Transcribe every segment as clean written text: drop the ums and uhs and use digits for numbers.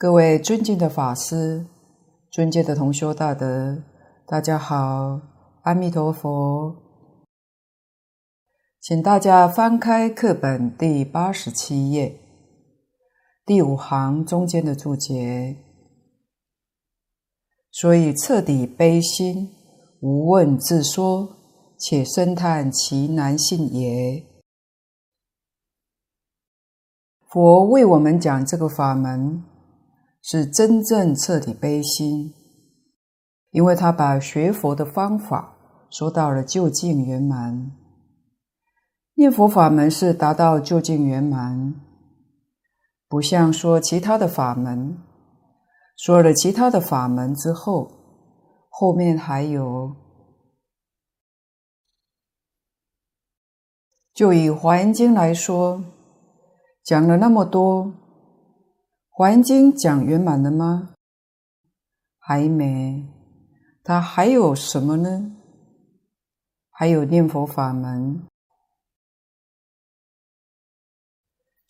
各位尊敬的法师，尊敬的同修大德，大家好，阿弥陀佛。请大家翻开课本第87页，第5行中间的注解。所以彻底悲心，无问自说，且深叹其难信也。佛为我们讲这个法门，是真正彻底悲心，因为他把学佛的方法说到了究竟圆满。念佛法门是达到究竟圆满，不像说其他的法门，说了其他的法门之后，后面还有就以华严经来说，讲了那么多，华严经讲圆满了吗？还没。它还有什么呢？还有念佛法门。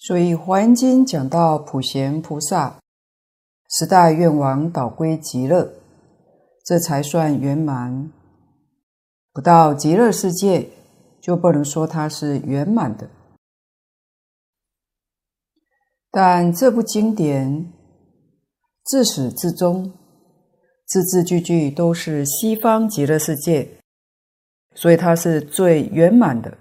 所以华严经讲到普贤菩萨十大愿王导归极乐，这才算圆满。不到极乐世界，就不能说它是圆满的。但这部经典自始至终，字字句句都是西方极乐世界，所以它是最圆满的。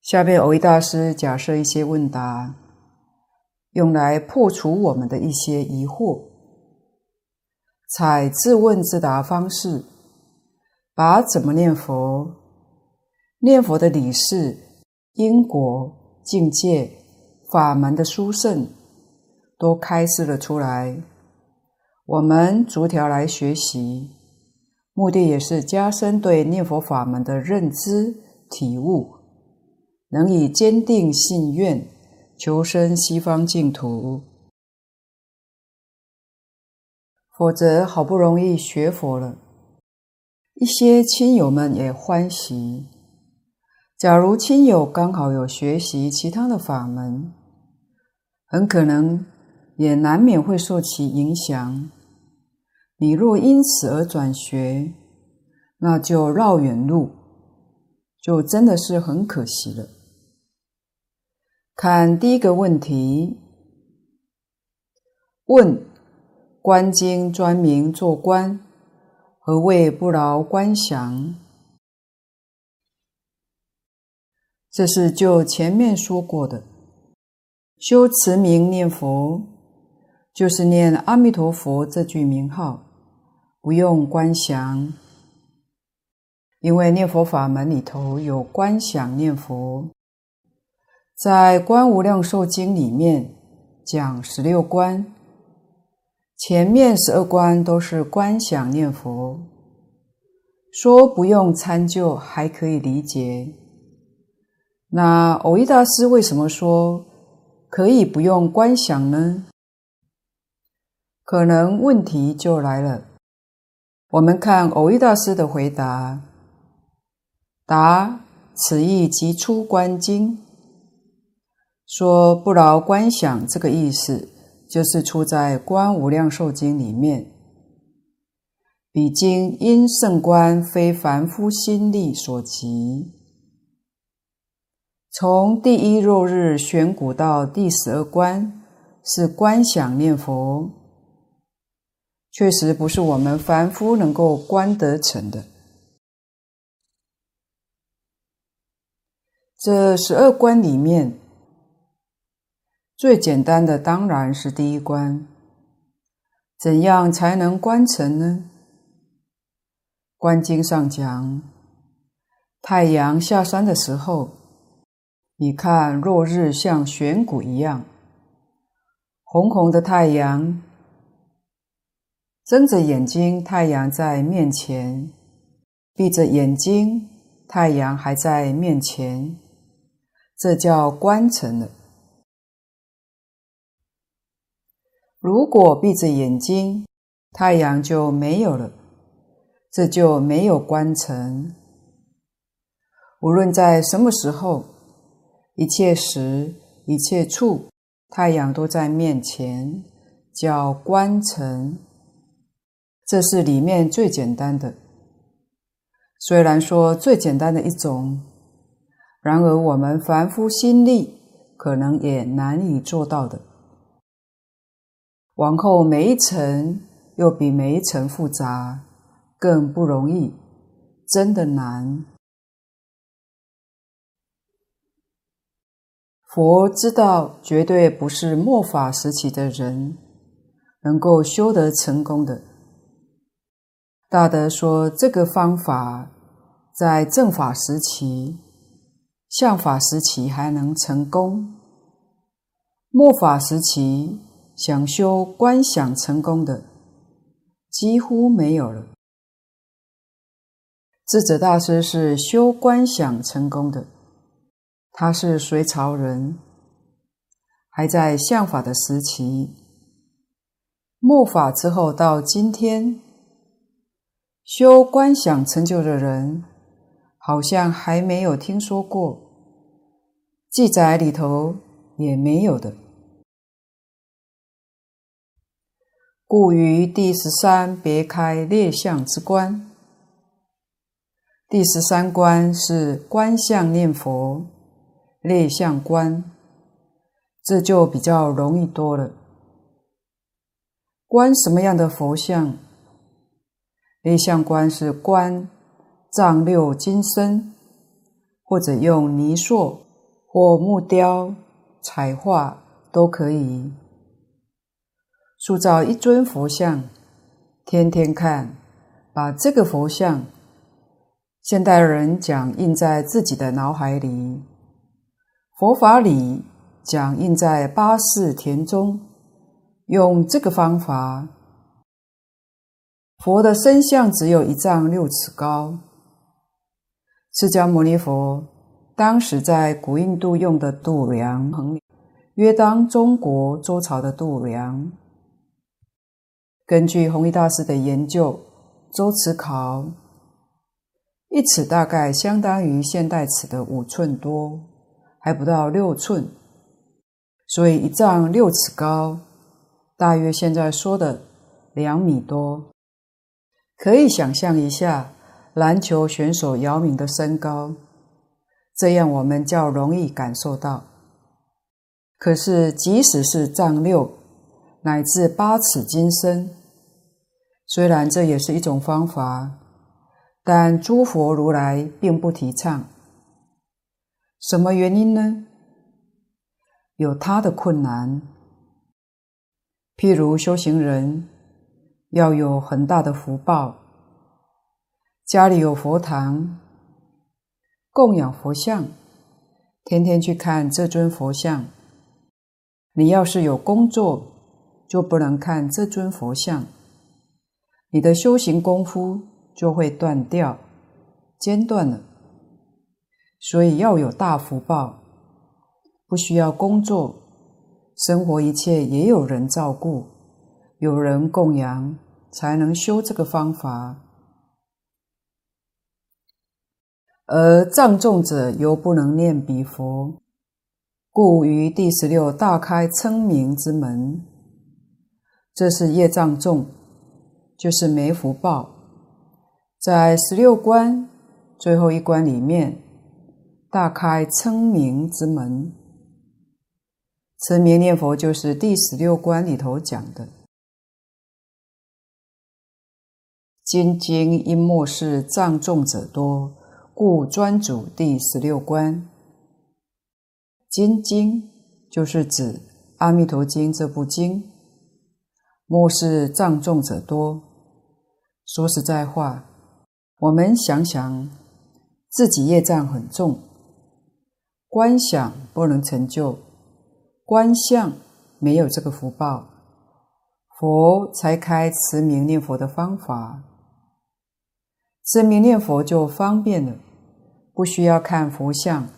下面藕益大师假设一些问答，用来破除我们的一些疑惑，采自问自答方式，把怎么念佛、念佛的理事、因果、境界、法门的殊胜都开示了出来，我们逐条来学习，目的也是加深对念佛法门的认知体悟，能以坚定信愿求生西方净土。否则好不容易学佛了，一些亲友们也欢喜，假如亲友刚好有学习其他的法门，很可能也难免会受其影响。你若因此而转学，那就绕远路，就真的是很可惜了。看第一个问题，问：观经专名做观，何谓不劳观想？这是就前面说过的，修持名念佛，就是念阿弥陀佛这句名号，不用观想。因为念佛法门里头有观想念佛，在《观无量寿经》里面讲16观，前面12观都是观想念佛，说不用参究还可以理解。那藕益大师为什么说可以不用观想呢？可能问题就来了，我们看藕益大师的回答。答：此意即出观经，说不劳观想这个意思，就是出在《观无量寿经》里面。彼经因圣观非凡夫心力所及，从第一落日悬鼓到第12观是观想念佛，确实不是我们凡夫能够观得成的。这12观里面，最简单的当然是第一关。怎样才能观成呢？观经上讲，太阳下山的时候，你看落日像悬鼓一样，红红的太阳，睁着眼睛，太阳在面前，闭着眼睛，太阳还在面前，这叫观成了。如果闭着眼睛，太阳就没有了，这就没有观成。无论在什么时候，一切时一切处太阳都在面前，叫观尘。这是里面最简单的，虽然说最简单的一种，然而我们凡夫心力可能也难以做到的。往后每一层又比每一层复杂，更不容易，真的难。佛知道绝对不是末法时期的人能够修得成功的。大德说，这个方法在正法时期、相法时期还能成功，末法时期想修观想成功的几乎没有了。智者大师是修观想成功的，他是隋朝人，还在相法的时期。末法之后到今天，修观想成就的人好像还没有听说过，记载里头也没有的。故于第13别开列相之观。第13观是观相念佛，列相观，这就比较容易多了。观什么样的佛像？列相观是观藏六金身，或者用泥塑或木雕、彩画都可以。塑造一尊佛像，天天看，把这个佛像，现代人讲印在自己的脑海里，佛法里讲印在八识田中，用这个方法。佛的身像只有1丈6尺高，释迦牟尼佛当时在古印度用的度量，约当中国周朝的度量。根据弘一大师的研究，周尺考，1尺大概相当于现代尺的5寸多，还不到6寸，所以1丈6尺高，大约现在说的2米多。可以想象一下篮球选手姚明的身高，这样我们较容易感受到。可是即使是丈6乃至8尺金身，虽然这也是一种方法，但诸佛如来并不提倡。什么原因呢？有他的困难。譬如修行人要有很大的福报，家里有佛堂，供养佛像，天天去看这尊佛像。你要是有工作，就不能看这尊佛像，你的修行功夫就会断掉，间断了。所以要有大福报，不需要工作，生活一切也有人照顾，有人供养，才能修这个方法。而障重者犹不能念彼佛，故于第16大开称名之门。这是业障重，就是没福报。在16关最后一关里面，大开称名之门。持名念佛就是第16关里头讲的。今经因末世障重者多，故专主第16关。今经就是指阿弥陀经这部经。末世障重者多，说实在话，我们想想自己业障很重，观想不能成就，观相没有这个福报，佛才开持名念佛的方法。持名念佛就方便了，不需要看佛像，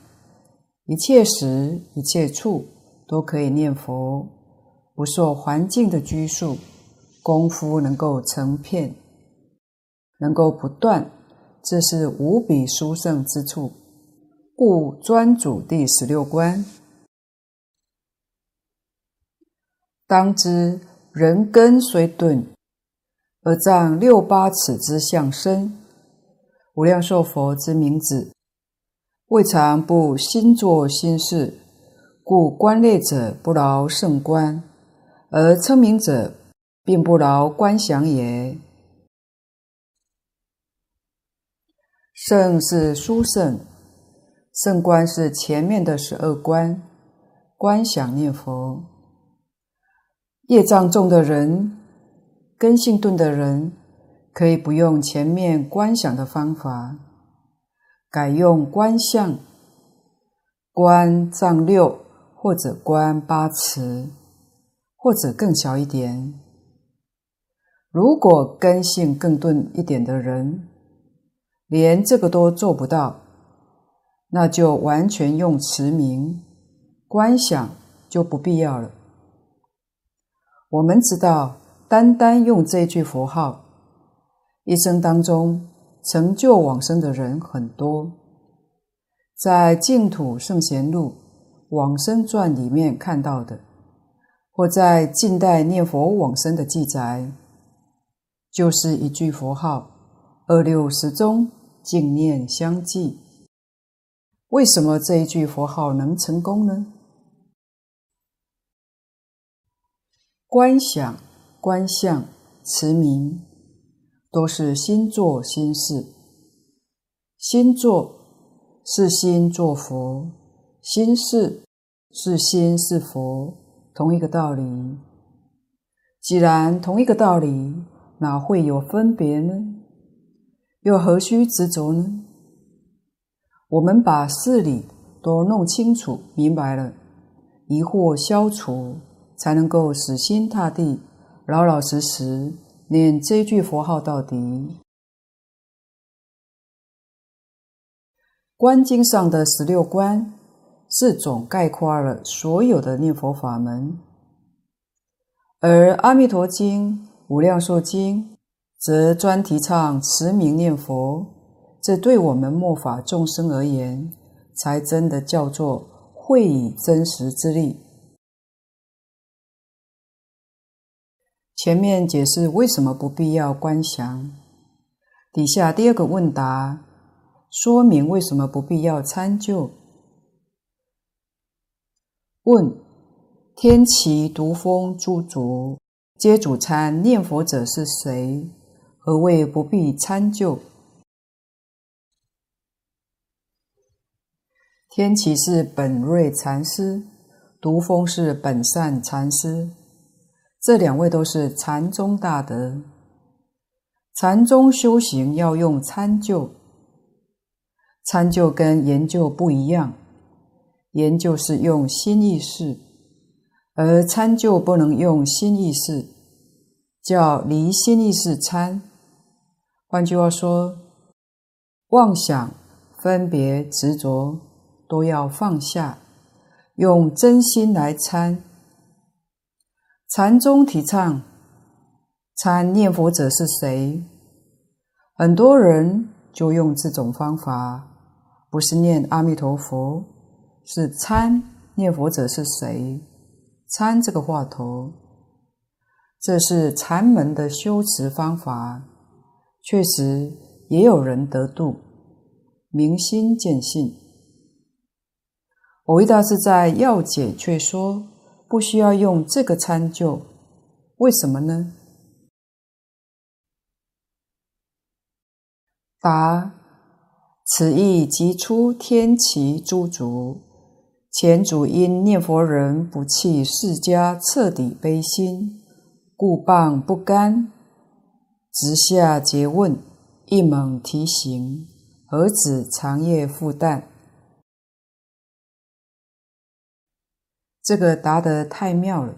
一切时一切处都可以念佛，不受环境的拘束，功夫能够成片，能够不断，这是无比殊胜之处，故专主第16关。当知人根虽钝，而障六八尺之相身。无量寿佛之名子，未尝不心作心事，故观类者不劳圣观，而称名者并不劳观想也。圣是殊胜，圣观是前面的12观，观想念佛。业障重的人，根性钝的人，可以不用前面观想的方法，改用观相，观丈6或者观8尺，或者更小一点。如果根性更钝一点的人，连这个都做不到，那就完全用持名，观想就不必要了。我们知道，单单用这一句佛号，一生当中成就往生的人很多。在净土圣贤录往生传里面看到的，或在近代念佛往生的记载，就是一句佛号，260宗净念相继。为什么这一句佛号能成功呢？观想、观相、持名都是心作心事。心作是心作佛，心事是心是佛，同一个道理。既然同一个道理，哪会有分别呢？又何须执着呢？我们把事理都弄清楚明白了，疑惑消除，才能够死心塌地，老老实实念这句佛号到底。观经上的16观是总概括了所有的念佛法门，而阿弥陀经、无量寿经则专提倡持名念佛，这对我们末法众生而言，才真的叫做会以真实之力。前面解释为什么不必要观想，底下第2个问答说明为什么不必要参究。问：天齐毒风诸族皆主参念佛者是谁？何谓不必参究？天齐是本瑞禅师，毒风是本善禅师，这2位都是禅宗大德。禅宗修行要用参究，参究跟研究不一样，研究是用心意识，而参究不能用心意识，叫离心意识参。换句话说，妄想、分别、执着都要放下，用真心来参。禅宗提倡参念佛者是谁，很多人就用这种方法，不是念阿弥陀佛，是参念佛者是谁，参这个话头，这是禅门的修持方法，确实也有人得度，明心见性。藕益大师在要解却说不需要用这个参究，为什么呢？答：此意即出天齐诸族，前主因念佛人不弃释迦彻底悲心，故谤不甘，直下诘问，一猛提醒，何止长夜复旦。这个答得太妙了，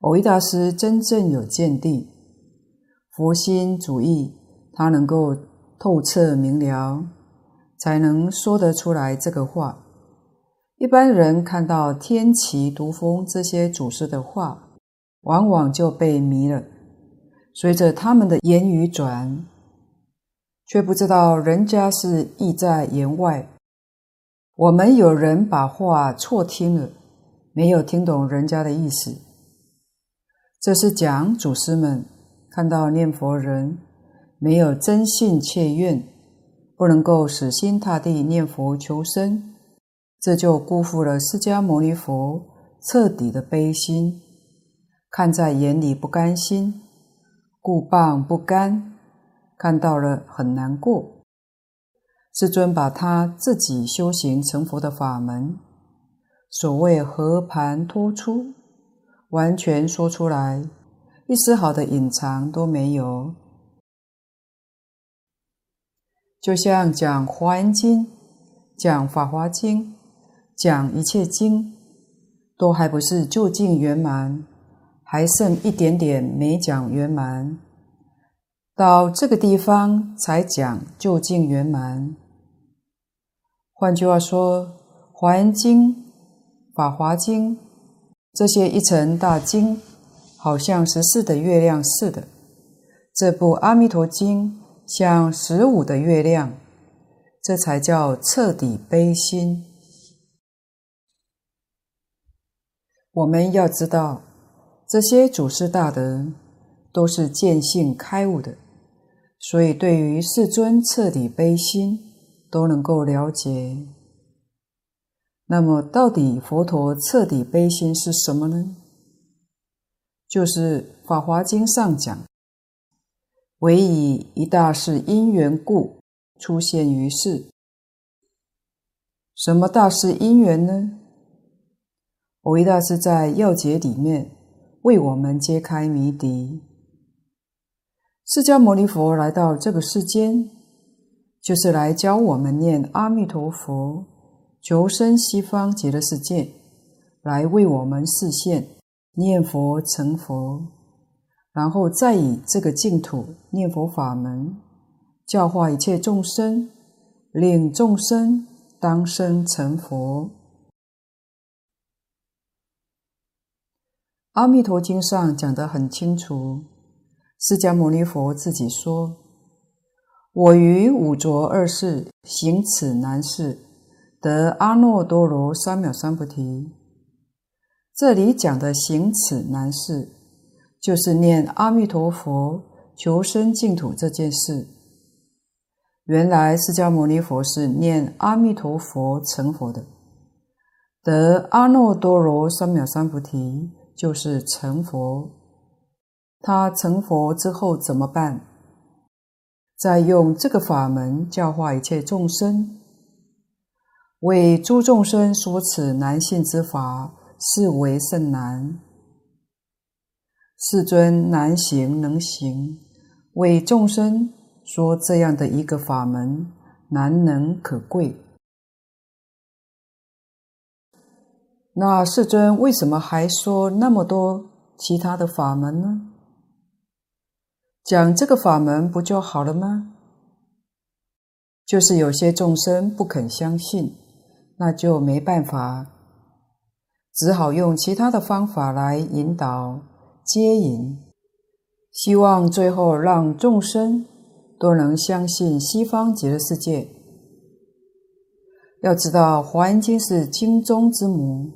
藕益大师真正有见地，佛心主义他能够透彻明了，才能说得出来这个话。一般人看到天齐、毒风这些祖师的话，往往就被迷了，随着他们的言语转，却不知道人家是意在言外。我们有人把话错听了，没有听懂人家的意思，这是讲祖师们看到念佛人没有真信切愿，不能够死心塌地念佛求生，这就辜负了释迦牟尼佛彻底的悲心，看在眼里不甘心，故谤不甘，看到了很难过。世尊把他自己修行成佛的法门，所谓和盘托出，完全说出来，一丝毫的隐藏都没有。就像讲华严经、讲法华经、讲一切经，都还不是究竟圆满，还剩一点点没讲圆满，到这个地方才讲究竟圆满。换句话说，华严经、法华经这些一层大经，好像14的月亮似的，这部阿弥陀经像15的月亮，这才叫彻底悲心。我们要知道，这些祖师大德都是见性开悟的，所以对于世尊彻底悲心都能够了解。那么到底佛陀彻底悲心是什么呢？就是法华经上讲，唯以一大事因缘故出现于世。什么大事因缘呢？藕益大师在要解里面为我们揭开谜底。释迦牟尼佛来到这个世间，就是来教我们念阿弥陀佛，求生西方极乐世界，来为我们示现念佛成佛，然后再以这个净土念佛法门教化一切众生，令众生当生成佛。阿弥陀经上讲得很清楚，释迦牟尼佛自己说，我于五浊二世行此难事，得阿耨多罗三藐三菩提。这里讲的行此难事，就是念阿弥陀佛求生净土这件事。原来释迦牟尼佛是念阿弥陀佛成佛的，得阿耨多罗三藐三菩提就是成佛。他成佛之后怎么办？再用这个法门教化一切众生，为诸众生说此难信之法，是为甚难。世尊难行能行，为众生说这样的一个法门，难能可贵。那世尊为什么还说那么多其他的法门呢？讲这个法门不就好了吗？就是有些众生不肯相信，那就没办法，只好用其他的方法来引导、接引，希望最后让众生都能相信西方极乐世界。要知道，《华严经》是经中之母，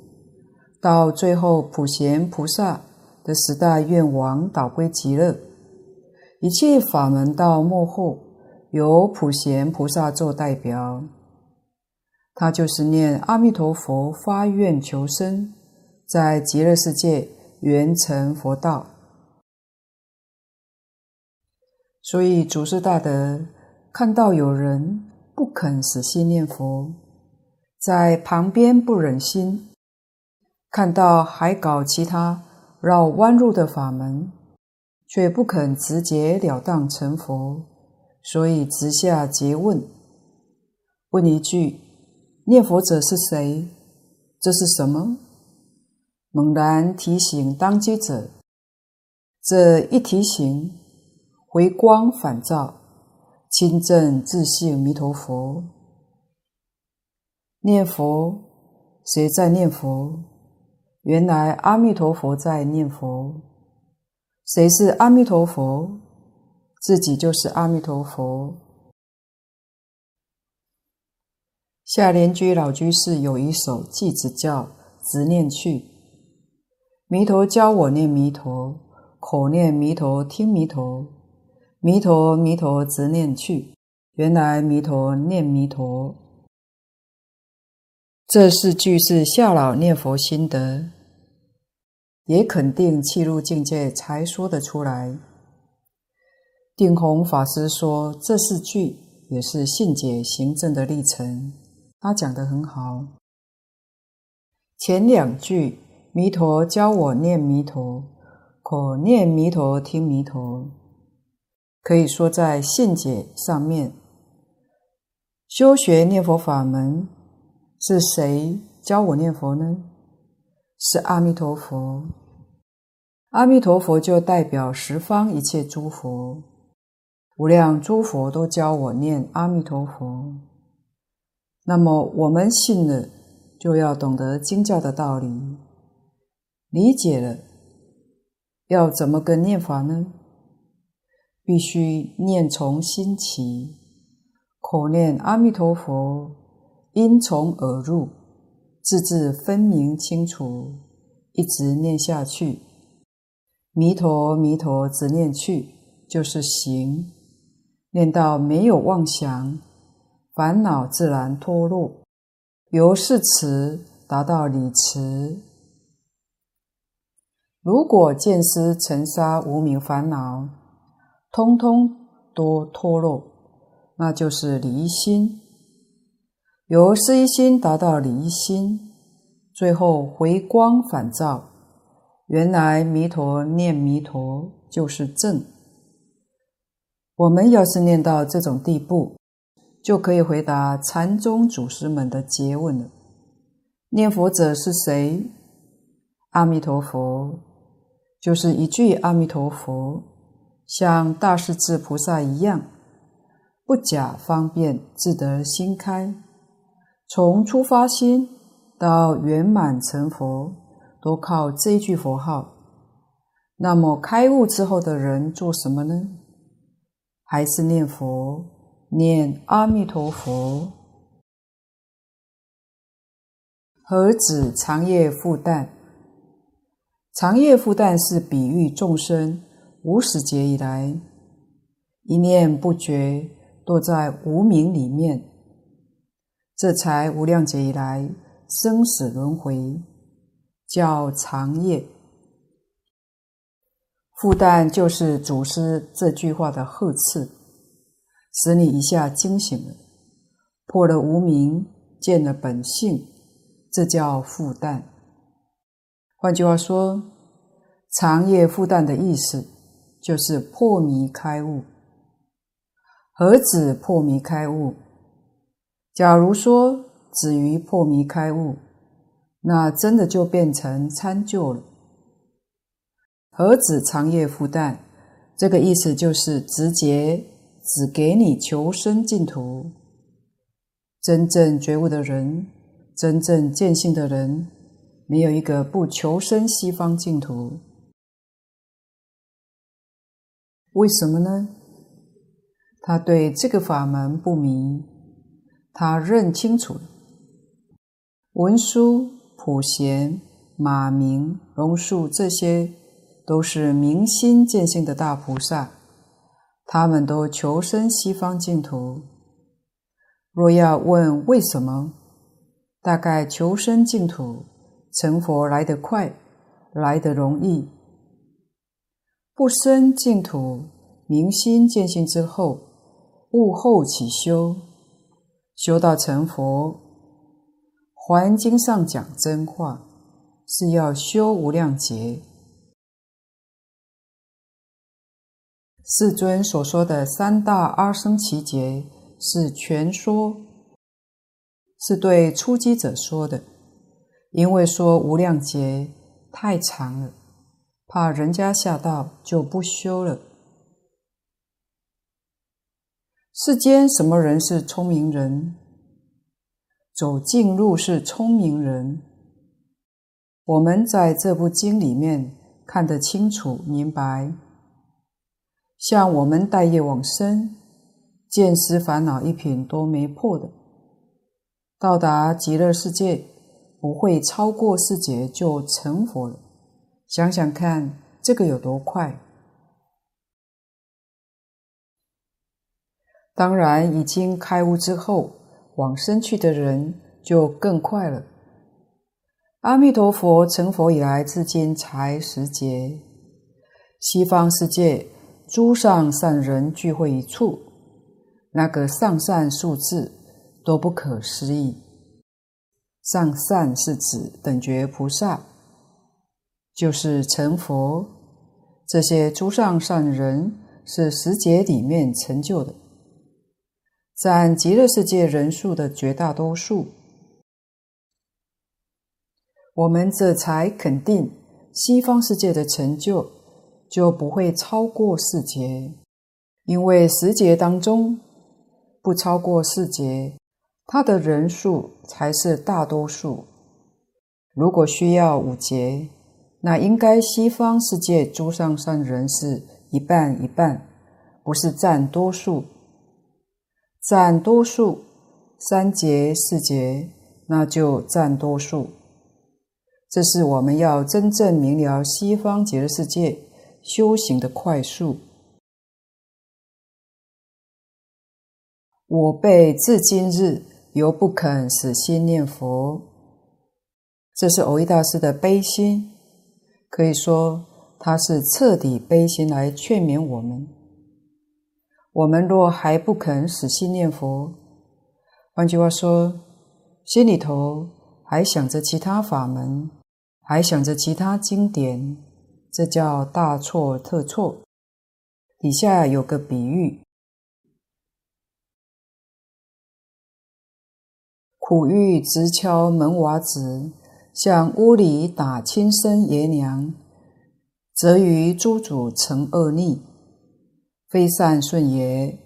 到最后普贤菩萨的时代，愿王导归极乐，一切法门到末后由普贤菩萨做代表，他就是念阿弥陀佛发愿求生，在极乐世界圆成佛道。所以祖师大德看到有人不肯死心念佛，在旁边不忍心，看到还搞其他绕弯路的法门，却不肯直截了当成佛，所以直下诘问，问一句：念佛者是谁？这是什么？猛然提醒当机者，这一提醒回光返照，亲证自性弥陀佛。念佛，谁在念佛？原来阿弥陀佛在念佛。谁是阿弥陀佛？自己就是阿弥陀佛。下莲居老居士有一首偈子叫直念去，弥陀教我念弥陀，口念弥陀，听弥陀，弥陀弥陀直念去，原来弥陀念弥陀。这四句是夏老念佛心得，也肯定契入境界才说得出来。定弘法师说，这四句也是信解行证的历程，他讲得很好。前两句，弥陀教我念弥陀，口念弥陀，听弥陀，可以说在信解上面，修学念佛法门，是谁教我念佛呢？是阿弥陀佛。阿弥陀佛就代表十方一切诸佛，无量诸佛都教我念阿弥陀佛。那么我们信了，就要懂得经教的道理，理解了，要怎么个念法呢？必须念从心起，口念阿弥陀佛，音从耳入，字字分明清楚，一直念下去。弥陀弥陀直念去，就是行，念到没有妄想，烦恼自然脱落，由事持达到理持。如果见思尘沙无明烦恼通通都脱落，那就是离心，由失一心达到离一心，最后回光返照。原来弥陀念弥陀就是正。我们要是念到这种地步，就可以回答禅宗祖师们的诘问了。念佛者是谁？阿弥陀佛，就是一句阿弥陀佛，像大势至菩萨一样，不假方便，自得心开。从初发心到圆满成佛，都靠这一句佛号。那么开悟之后的人做什么呢？还是念佛，念阿弥陀佛。何止长夜复旦？长夜复旦是比喻众生无始劫以来，一念不觉堕在无明里面，这才无量劫以来生死轮回，叫长夜。复旦就是祖师这句话的呵斥，使你一下惊醒了，破了无明，见了本性，这叫复旦。换句话说，长夜复旦的意思就是破迷开悟。何止破迷开悟？假如说止于破迷开悟，那真的就变成参究了。何止长夜复旦？这个意思就是直接只给你求生净土。真正觉悟的人，真正见性的人，没有一个不求生西方净土。为什么呢？他对这个法门不迷，他认清楚了。文殊、普贤、马明、龙树，这些都是明心见性的大菩萨，他们都求生西方净土。若要问为什么，大概求生净土成佛来得快，来得容易。不生净土，明心见性之后，悟后起修，修到成佛，华严经上讲真话，是要修无量劫。世尊所说的三大阿僧祇劫是全说，是对初机者说的，因为说无量劫太长了，怕人家吓到就不修了。世间什么人是聪明人？走近路是聪明人。我们在这部经里面看得清楚明白，像我们待业往生，见思烦恼一品都没破的，到达极乐世界不会超过世界就成佛了。想想看，这个有多快。当然，已经开悟之后，往生去的人就更快了。阿弥陀佛成佛以来，至今才10劫。西方世界诸上善人聚会一处，那个上善数字都不可思议。上善是指等觉菩萨，就是成佛。这些诸上善人是10劫里面成就的，占极乐世界人数的绝大多数。我们这才肯定西方世界的成就就不会超过4劫，因为10劫当中不超过4劫，它的人数才是大多数。如果需要5劫，那应该西方世界诸上善人是一半一半，不是占多数。占多数3节4节，那就占多数。这是我们要真正明了西方极乐世界修行的快速。我辈至今日犹不肯死心念佛，这是蕅益大师的悲心，可以说他是彻底悲心来劝勉我们。我们若还不肯死心念佛，换句话说，心里头还想着其他法门，还想着其他经典，这叫大错特错。底下有个比喻：苦玉直敲门瓦子，向屋里打亲生爷娘，则于诸主成恶逆，非善顺也。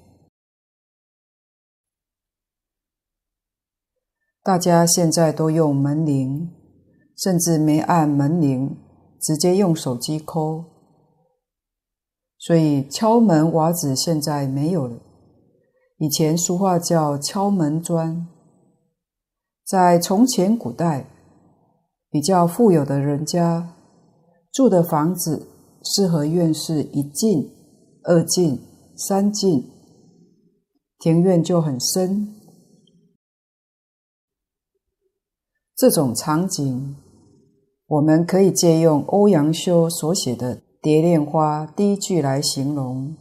大家现在都用门铃，甚至没按门铃，直接用手机抠，所以敲门瓦子现在没有了。以前俗话叫敲门砖。在从前古代，比较富有的人家住的房子四合院是1进2进3进，庭院就很深。这种场景，我们可以借用欧阳修所写的《蝶恋花》第一句来形容，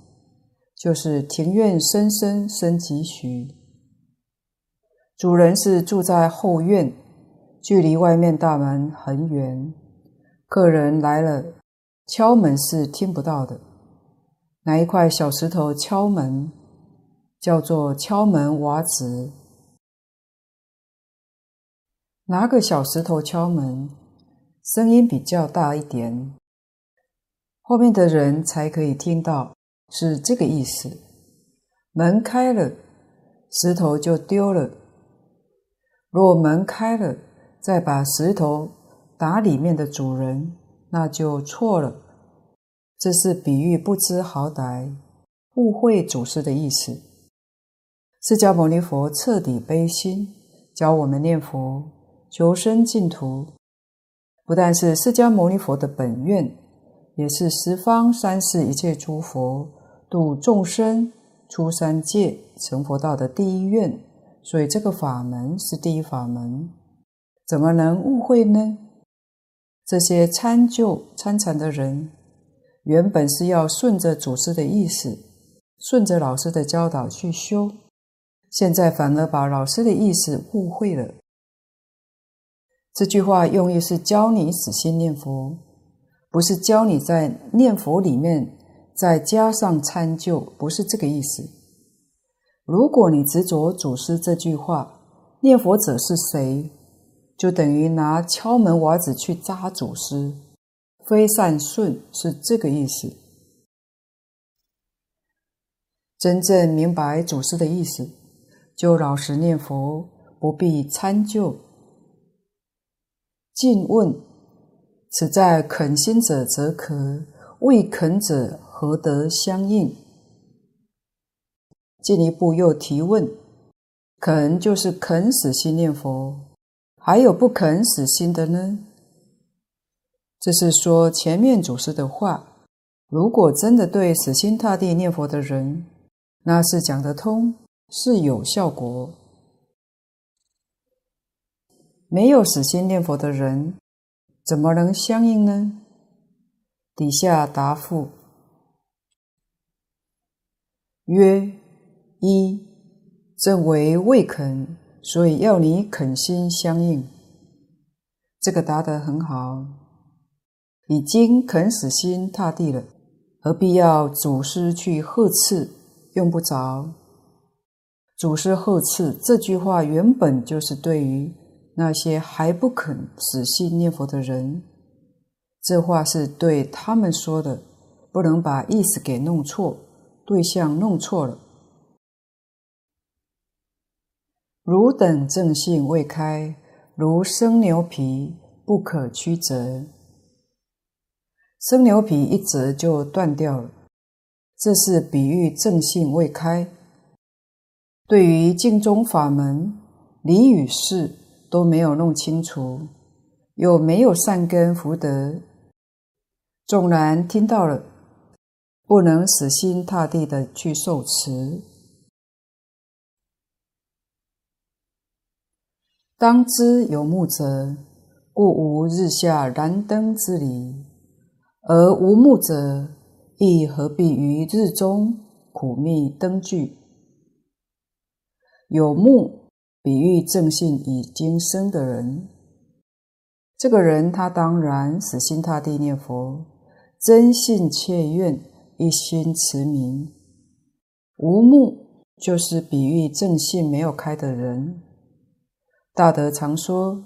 就是庭院深深深几许。主人是住在后院，距离外面大门很远，客人来了，敲门是听不到的。拿一块小石头敲门，叫做敲门瓦子。拿个小石头敲门，声音比较大一点，后面的人才可以听到，是这个意思。门开了，石头就丢了。若门开了，再把石头打里面的主人，那就错了。这是比喻不知好歹，误会祖师的意思。释迦牟尼佛彻底悲心，教我们念佛求生净土，不但是释迦牟尼佛的本愿，也是十方三世一切诸佛度众生出三界成佛道的第一愿，所以这个法门是第一法门，怎么能误会呢？这些参究参禅的人原本是要顺着祖师的意思，顺着老师的教导去修，现在反而把老师的意思误会了。这句话用意是教你死心念佛，不是教你在念佛里面再加上参究，不是这个意思。如果你执着祖师这句话，念佛者是谁，就等于拿敲门瓦子去扎祖师。非善顺是这个意思。真正明白祖师的意思，就老实念佛，不必参究。静问：此在肯心者则可，未肯者何得相应？进一步又提问：肯就是肯死心念佛，还有不肯死心的呢？这是说前面祖师的话，如果真的对死心塌地念佛的人，那是讲得通，是有效果。没有死心念佛的人，怎么能相应呢？底下答复曰：一，正为未肯，所以要你肯心相应。这个答得很好，已经肯死心塌地了，何必要祖师去呵斥？用不着。祖师呵斥这句话原本就是对于那些还不肯死心念佛的人，这话是对他们说的，不能把意思给弄错，对象弄错了。汝等正性未开，如生牛皮，不可曲折。生牛皮一折就断掉了，这是比喻正性未开。对于净宗法门，理与事都没有弄清楚，又没有善根福德，纵然听到了，不能死心塌地的去受持。当知有目者，故无日下燃灯之理；而无目者，亦何必于日中苦觅灯具。有目比喻正性已经生的人，这个人他当然死心塌地念佛，真信切愿，一心持名。无目就是比喻正性没有开的人。大德常说，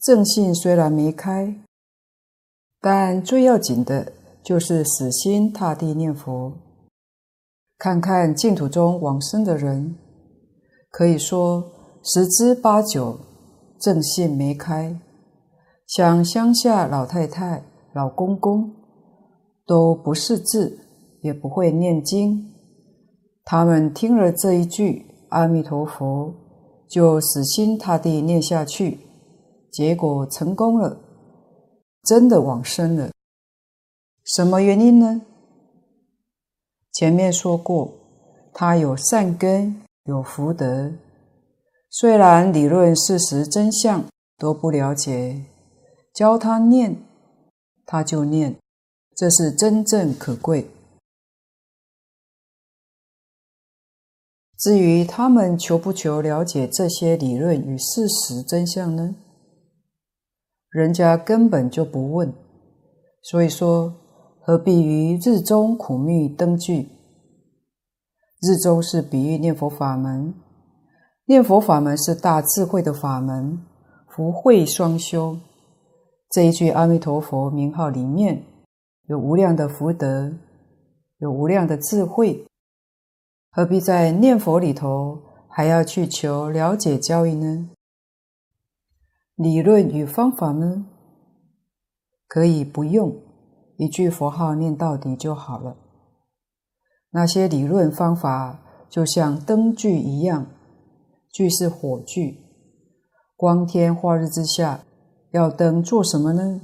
正性虽然没开，但最要紧的就是死心塌地念佛。看看净土中往生的人，可以说十之八九正性没开，像乡下老太太、老公公，都不识字，也不会念经。他们听了这一句阿弥陀佛，就死心塌地念下去，结果成功了，真的往生了。什么原因呢？前面说过，他有善根，有福德，虽然理论事实真相都不了解，教他念，他就念，这是真正可贵。至于他们求不求了解这些理论与事实真相呢？人家根本就不问，所以说何必于日中苦觅灯具。日中是比喻念佛法门，念佛法门是大智慧的法门，福慧双修。这一句阿弥陀佛名号里面有无量的福德，有无量的智慧，何必在念佛里头还要去求了解教义呢？理论与方法呢？可以不用，一句佛号念到底就好了。那些理论方法就像灯具一样，具是火具，光天化日之下要灯做什么呢？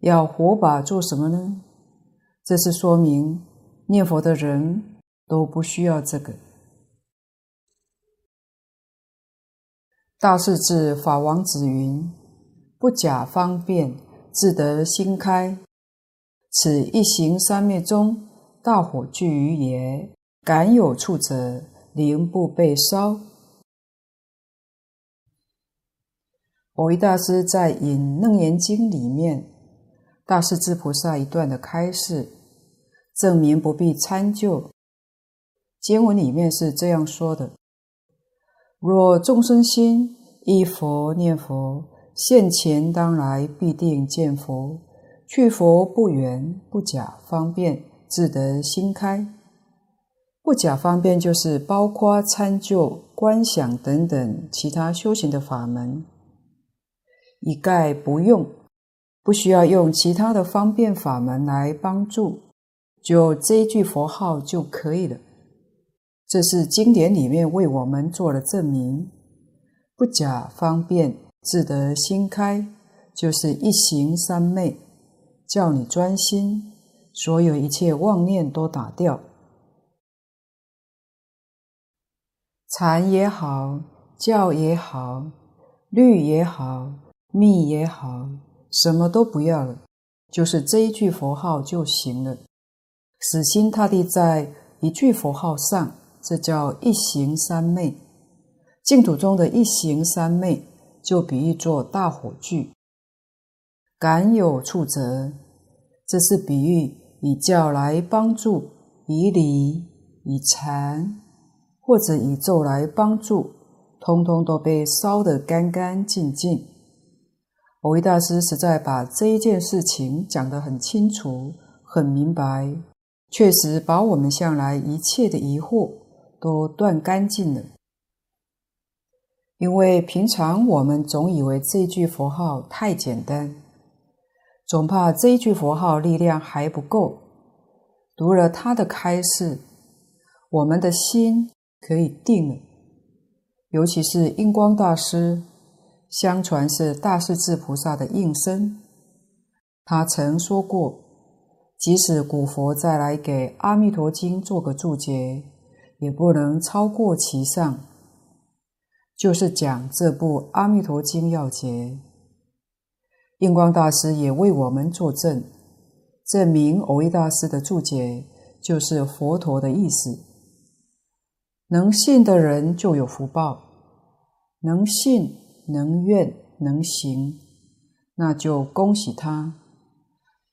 要火把做什么呢？这是说明念佛的人都不需要这个。大势至法王子云：不假方便，自得心开。此一行三昧中，大火具余也，敢有触者，灵不被烧。蕅益大师在引《楞严经》里面大势至菩萨一段的开示，证明不必参究。经文里面是这样说的：若众生心依佛念佛，现前当来必定见佛，去佛不远，不假方便，自得心开。不假方便就是包括参究、观想等等其他修行的法门，一概不用，不需要用其他的方便法门来帮助，就这一句佛号就可以了。这是经典里面为我们做了证明，不假方便，自得心开，就是一行三昧，叫你专心，所有一切妄念都打掉。禅也好，教也好，律也好，密也好，什么都不要了，就是这一句佛号就行了。死心塌地在一句佛号上，这叫一行三昧。净土中的一行三昧就比喻作大火炬，感有触则，这是比喻以教来帮助，以理以禅或者以咒来帮助，通通都被烧得干干净净。藕益大师实在把这一件事情讲得很清楚很明白，确实把我们向来一切的疑惑都断干净了。因为平常我们总以为这一句佛号太简单，总怕这一句佛号力量还不够，读了它的开示，我们的心可以定了。尤其是印光大师，相传是大势至菩萨的应身，他曾说过，即使古佛再来给阿弥陀经做个注解，也不能超过其上，就是讲这部阿弥陀经要解。印光大师也为我们作证，证明藕益大师的注解就是佛陀的意思。能信的人就有福报，能信能愿能行，那就恭喜他，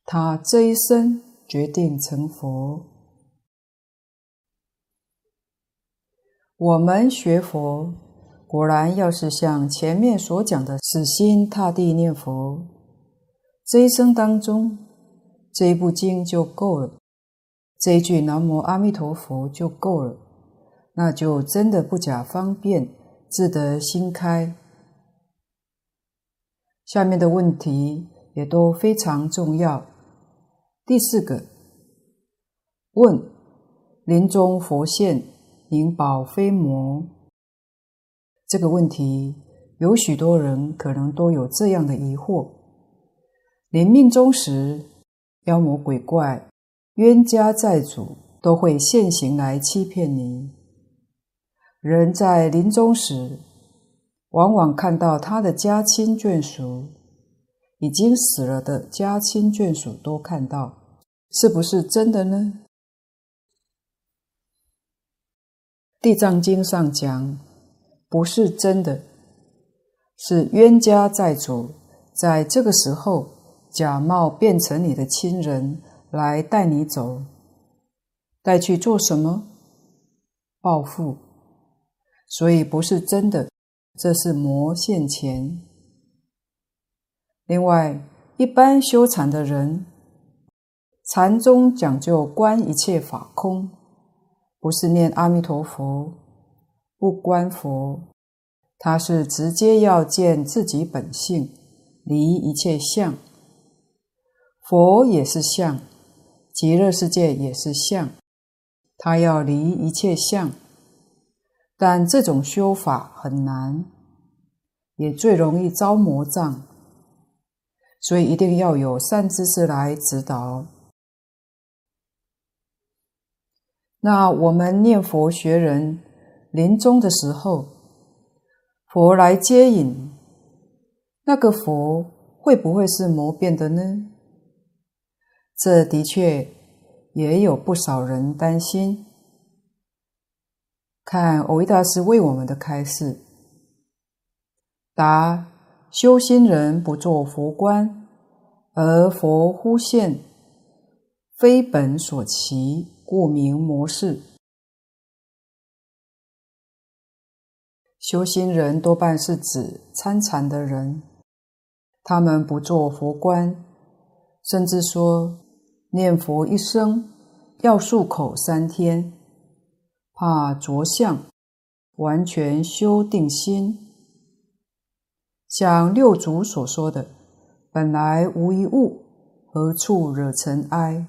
他这一生决定成佛。我们学佛果然要是像前面所讲的死心塌地念佛，这一生当中，这一部经就够了，这一句南无阿弥陀佛就够了，那就真的不假方便，自得心开。下面的问题也都非常重要。第4个问，临终佛现，宁保非魔。这个问题有许多人可能都有这样的疑惑，临命终时，妖魔鬼怪冤家债主都会现形来欺骗你。人在临终时，往往看到他的家亲眷属，已经死了的家亲眷属都看到，是不是真的呢？地藏经上讲，不是真的，是冤家债主在这个时候假冒变成你的亲人来带你走，带去做什么？报复。所以不是真的，这是魔现前。另外，一般修禅的人，禅宗讲究观一切法空，不是念阿弥陀佛，不观佛，他是直接要见自己本性，离一切相。佛也是相，极乐世界也是相，他要离一切相，但这种修法很难，也最容易招魔障，所以一定要有善知识来指导。那我们念佛学人临终的时候，佛来接引，那个佛会不会是魔变的呢？这的确也有不少人担心。看藕益大师为我们的开示，答：修心人不做佛观，而佛忽现，非本所期，故名魔事。修心人多半是指参禅的人，他们不做佛观，甚至说念佛一生要漱口3天，怕着相，完全修定心。像六祖所说的，本来无一物，何处惹尘埃。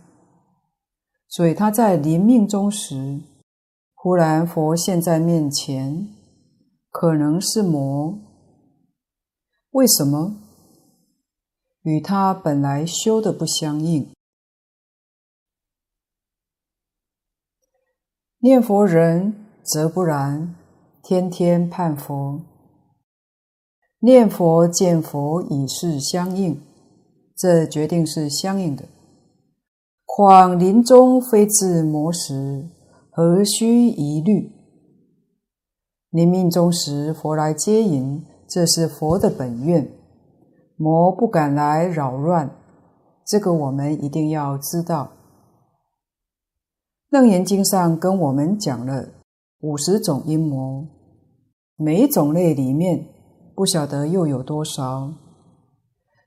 所以他在临命终时，忽然佛现在面前，可能是魔。为什么？与他本来修的不相应。念佛人则不然，天天盼佛，念佛见佛以是相应，这决定是相应的。况临终非至魔时，何须疑虑？临命终时，佛来接引，这是佛的本愿，魔不敢来扰乱，这个我们一定要知道。楞严经上跟我们讲了50种阴魔，每一种类里面不晓得又有多少。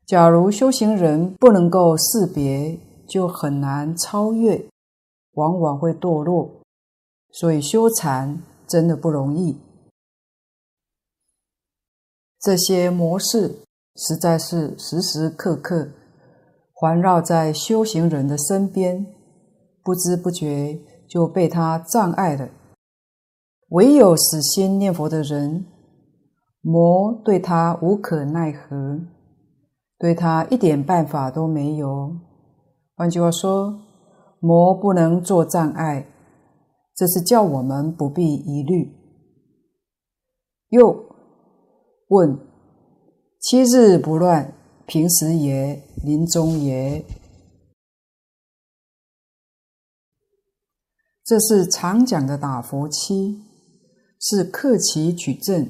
假如修行人不能够识别，就很难超越，往往会堕落，所以修禅真的不容易。这些模式实在是时时刻刻环绕在修行人的身边，不知不觉就被他障碍了。唯有死心念佛的人，魔对他无可奈何，对他一点办法都没有。换句话说，魔不能做障碍，这是叫我们不必疑虑。又问：七日不乱，平时也，临终也。这是常讲的打佛七，是克期取证。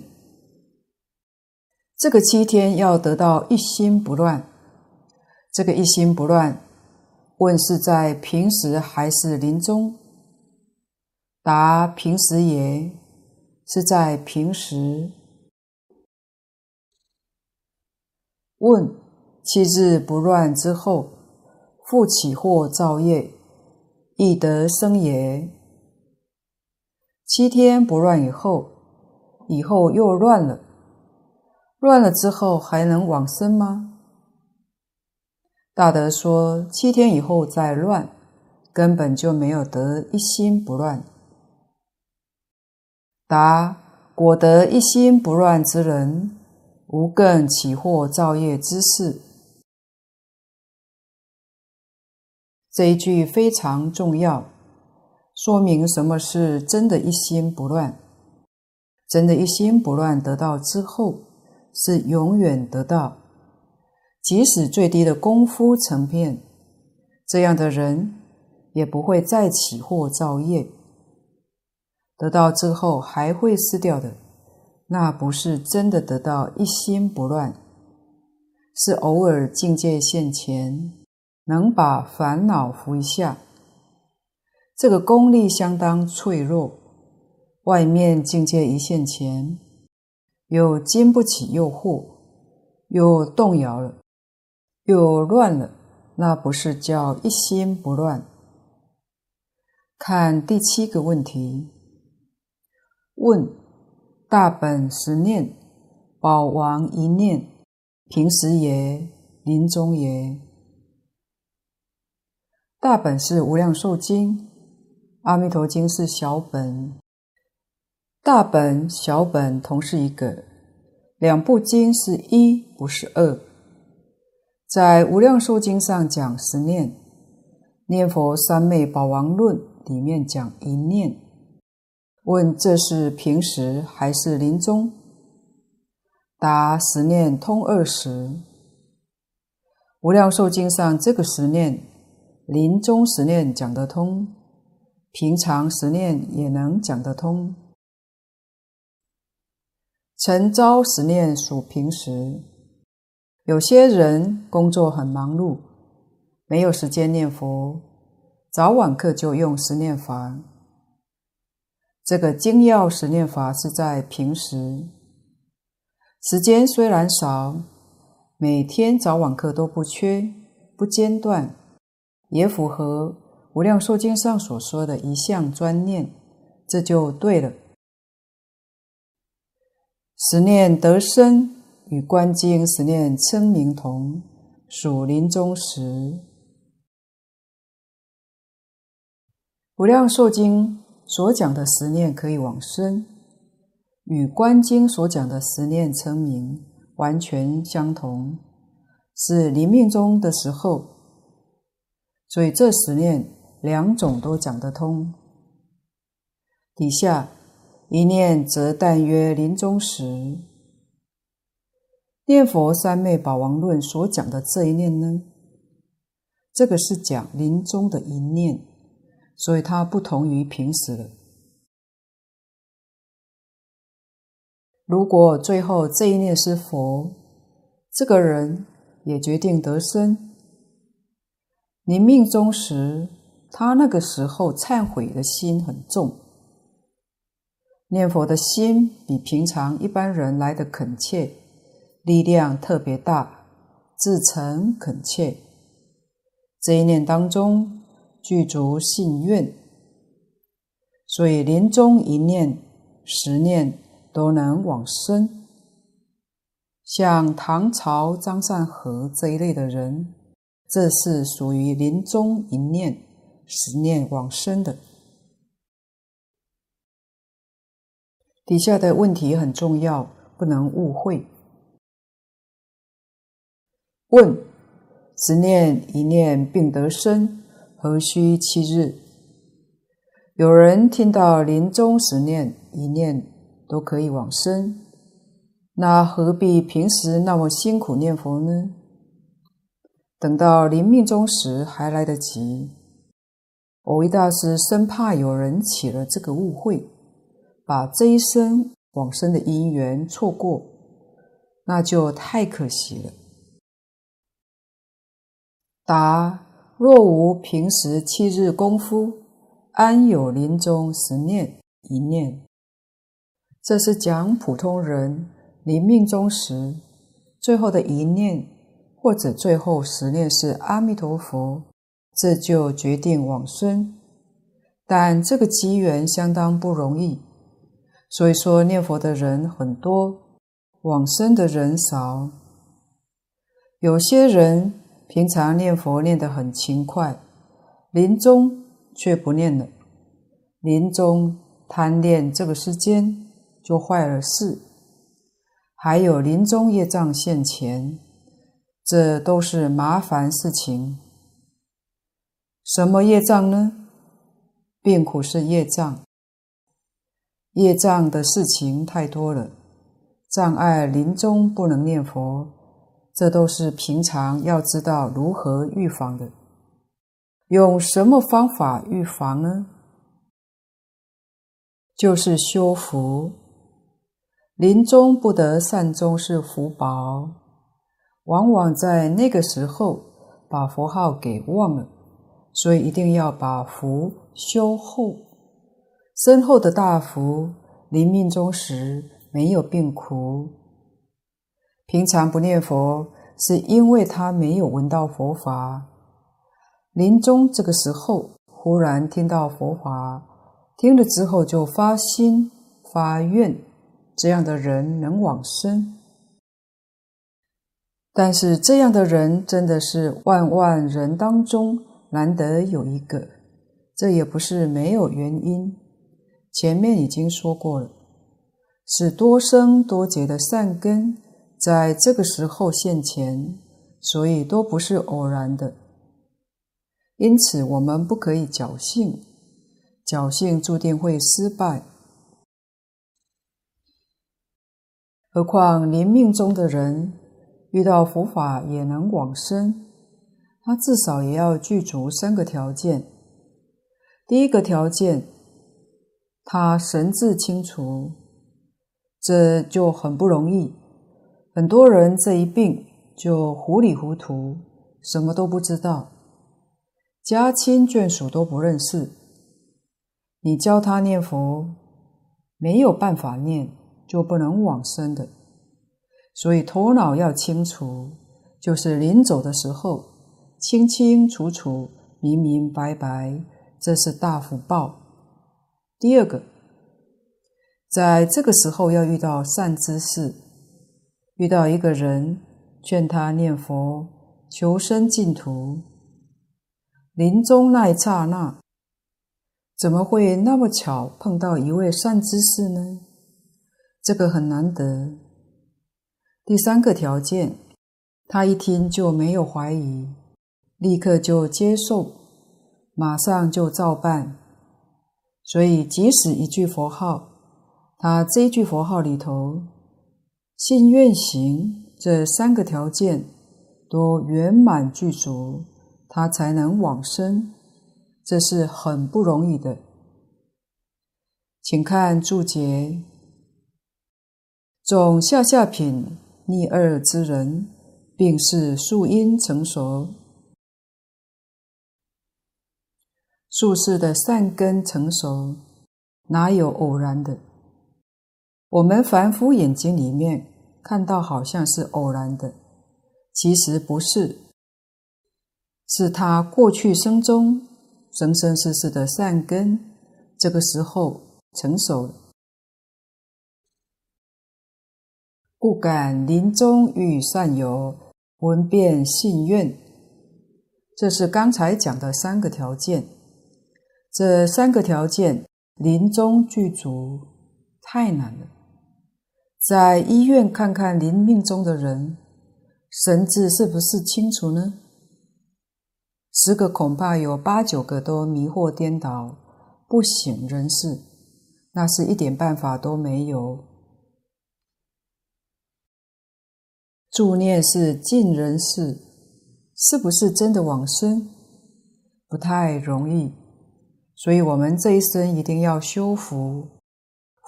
这个7天要得到一心不乱，这个一心不乱，问是在平时还是临终？答：平时也，是在平时。问：7日不乱之后，复起或造业，亦得生也。7天不乱以后又乱了，乱了之后还能往生吗？大德说，7天以后再乱，根本就没有得一心不乱。答：果得一心不乱之人，无更起惑造业之事。这一句非常重要，说明什么是真的一心不乱。真的一心不乱得到之后，是永远得到，即使最低的功夫成片，这样的人也不会再起惑造业。得到之后还会失掉的，那不是真的得到一心不乱，是偶尔境界现前，能把烦恼伏一下，这个功力相当脆弱。外面境界一线前，又经不起诱惑，又动摇了，又乱了，那不是叫一心不乱。看第7个问题。问：大本10念，宝王1念，平时也，临终也。大本是无量寿经，阿弥陀经是小本，大本小本同是一个，2部经是一不是二。在无量寿经上讲10念，念佛三昧宝王论里面讲1念。问这是平时还是临终？答：10念通20。无量寿经上这个10念，临终10念讲得通，平常10念也能讲得通。晨朝10念属平时。有些人工作很忙碌，没有时间念佛，早晚课就用10念法。这个精要10念法是在平时，时间虽然少，每天早晚课都不缺，不间断，也符合无量寿经上所说的一向专念，这就对了。10念得生与观经10念称名同，属临终时。无量寿经所讲的10念可以往生，与观经所讲的10念称名完全相同，是临命终的时候，所以这10念两种都讲得通。底下一念则但曰临终时，念佛三昧宝王论所讲的这一念呢，这个是讲临终的一念，所以它不同于平时了。如果最后这一念是佛，这个人也决定得生。临命终时，他那个时候忏悔的心很重，念佛的心比平常一般人来得恳切，力量特别大，至诚恳切。这一念当中具足信愿，所以临终一念、10念都能往生。像唐朝张善和这一类的人，这是属于临终一念、10念往生的。底下的问题很重要，不能误会。问：10念一念并得生，何须7日？有人听到临终10念一念都可以往生，那何必平时那么辛苦念佛呢？等到临命终时还来得及。藕益大师生怕有人起了这个误会，把这一生往生的因缘错过，那就太可惜了。答：若无平时7日功夫，安有临终10念一念？这是讲普通人临命终时最后的一念，或者最后10念是阿弥陀佛，这就决定往生。但这个机缘相当不容易，所以说念佛的人很多，往生的人少。有些人平常念佛念得很勤快，临终却不念了，临终贪恋这个世间，就坏了事。还有临终业障现前，这都是麻烦事情。什么业障呢？病苦是业障，业障的事情太多了，障碍临终不能念佛，这都是平常要知道如何预防的。用什么方法预防呢？就是修福。临终不得善终是福薄，往往在那个时候把佛号给忘了，所以一定要把福修厚，身后的大福，临命终时没有病苦。平常不念佛，是因为他没有闻到佛法，临终这个时候忽然听到佛法，听了之后就发心发愿，这样的人能往生。但是这样的人真的是万万人当中难得有一个，这也不是没有原因，前面已经说过了，是多生多劫的善根在这个时候现前，所以都不是偶然的。因此我们不可以侥幸，侥幸注定会失败。何况临命终的人遇到佛法也能往生，他至少也要具足3个条件。第一个条件，他神志清楚，这就很不容易。很多人这一病就糊里糊涂，什么都不知道，家亲眷属都不认识，你教他念佛，没有办法念，就不能往生的。所以头脑要清楚，就是临走的时候清清楚楚、明明白白，这是大福报。第二个，在这个时候要遇到善知识，遇到一个人劝他念佛求生净土。临终那一刹那，怎么会那么巧碰到一位善知识呢？这个很难得。第3个条件，他一听就没有怀疑，立刻就接受，马上就照办。所以即使一句佛号，他这一句佛号里头，信愿行这三个条件都圆满具足，他才能往生，这是很不容易的。请看注解：种下下品逆二之人，并是宿因成熟，宿世的善根成熟，哪有偶然的？我们凡夫眼睛里面看到好像是偶然的，其实不是，是他过去生中生生世世的善根，这个时候成熟了，故感临终欲善友，闻辨信愿。这是刚才讲的三个条件，这三个条件临终具足太难了。在医院看看临命终的人，神志是不是清楚呢？10个恐怕有8、9个都迷惑颠倒，不省人事，那是一点办法都没有。助念是尽人事，是不是真的往生？不太容易，所以我们这一生一定要修福，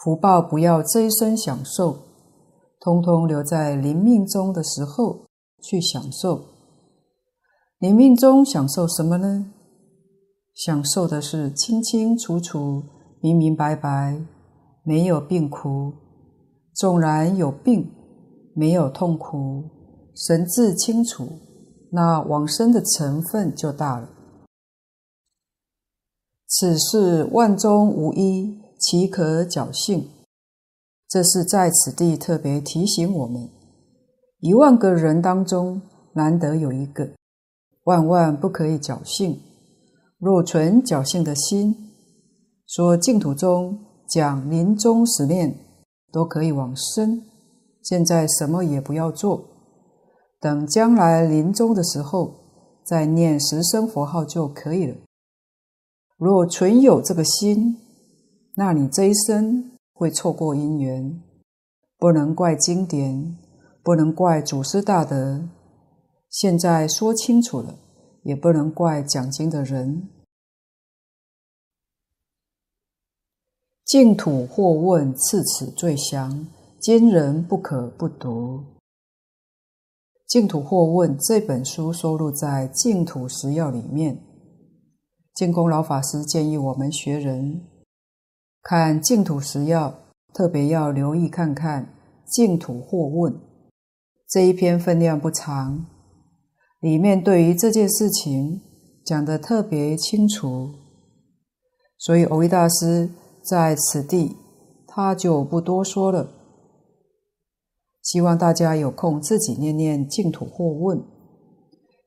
福报不要这一生享受，通通留在临命终的时候去享受。临命终享受什么呢？享受的是清清楚楚、明明白白，没有病苦，纵然有病没有痛苦，神志清楚，那往生的成分就大了。此事万中无一，岂可侥幸？这是在此地特别提醒我们，1万个人当中难得有一个，万万不可以侥幸。若存侥幸的心，说净土中讲临终十念都可以往生，现在什么也不要做，等将来临终的时候再念10声佛号就可以了。若存有这个心，那你这一生会错过因缘，不能怪经典，不能怪祖师大德，现在说清楚了，也不能怪讲经的人。净土或问次此最详，今人不可不读。净土或问这本书收录在净土十要里面。净空老法师建议我们学人看净土十要，特别要留意看看净土或问这一篇，分量不长，里面对于这件事情讲得特别清楚。所以蕅益大师在此地他就不多说了，希望大家有空自己念念净土或问，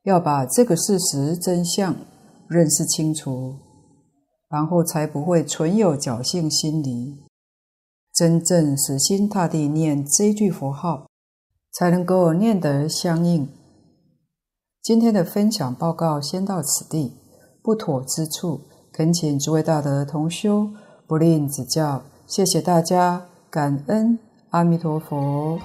要把这个事实真相认识清楚，然后才不会存有侥幸心理，真正死心塌地念这句佛号，才能够念得相应。今天的分享报告先到此地，不妥之处恳请诸位大德同修不吝指教，谢谢大家，感恩阿弥陀佛。